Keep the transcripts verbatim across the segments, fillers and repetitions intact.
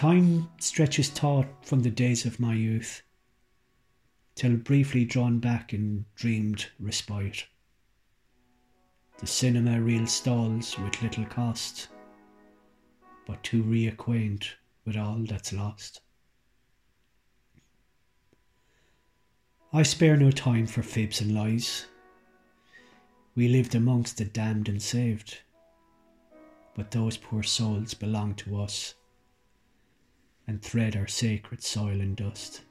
Time stretches taut from the days of my youth, till briefly drawn back in dreamed respite. The cinema reel stalls with little cost, but to reacquaint with all that's lost. I spare no time for fibs and lies. We lived amongst the damned and saved, but those poor souls belong to us and thread our sacred soil and dust.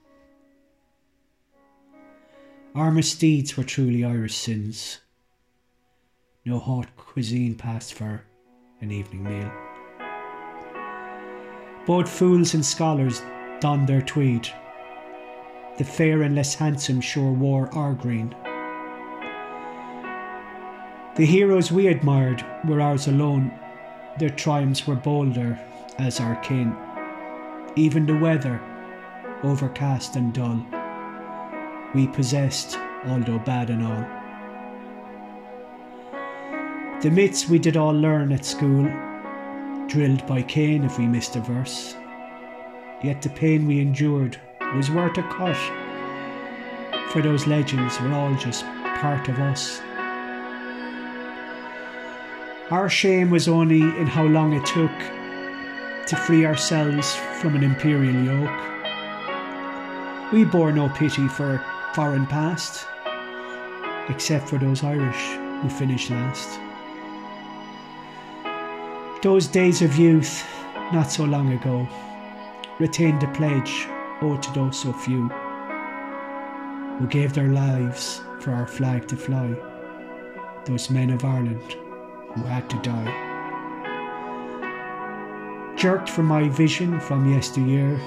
Our misdeeds were truly Irish sins. No hot cuisine passed for an evening meal. Both fools and scholars donned their tweed. The fair and less handsome sure wore our green. The heroes we admired were ours alone. Their triumphs were bolder as our kin. Even the weather, overcast and dull, we possessed, although bad and all. The myths we did all learn at school, drilled by Cain if we missed a verse, yet the pain we endured was worth a cut, for those legends were all just part of us. Our shame was only in how long it took to free ourselves from an imperial yoke. We bore no pity for foreign past, except for those Irish who finished last. Those days of youth, not so long ago, retained the pledge owed to those so few, who gave their lives for our flag to fly, those men of Ireland who had to die. Jerked from my vision from yesteryear,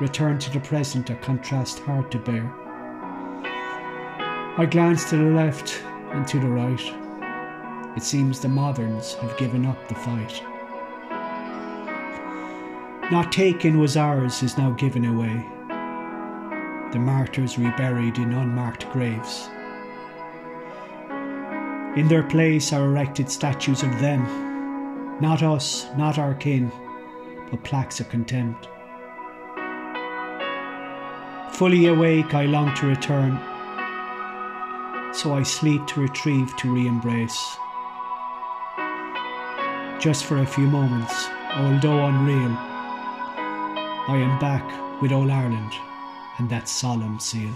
returned to the present, a contrast hard to bear. I glance to the left and to the right. It seems the moderns have given up the fight. Not taken was ours is now given away. The martyrs reburied in unmarked graves. In their place are erected statues of them. Not us, not our kin, but plaques of contempt. Fully awake, I long to return, so I sleep to retrieve, to re-embrace. Just for a few moments, although unreal, I am back with all Ireland and that solemn seal.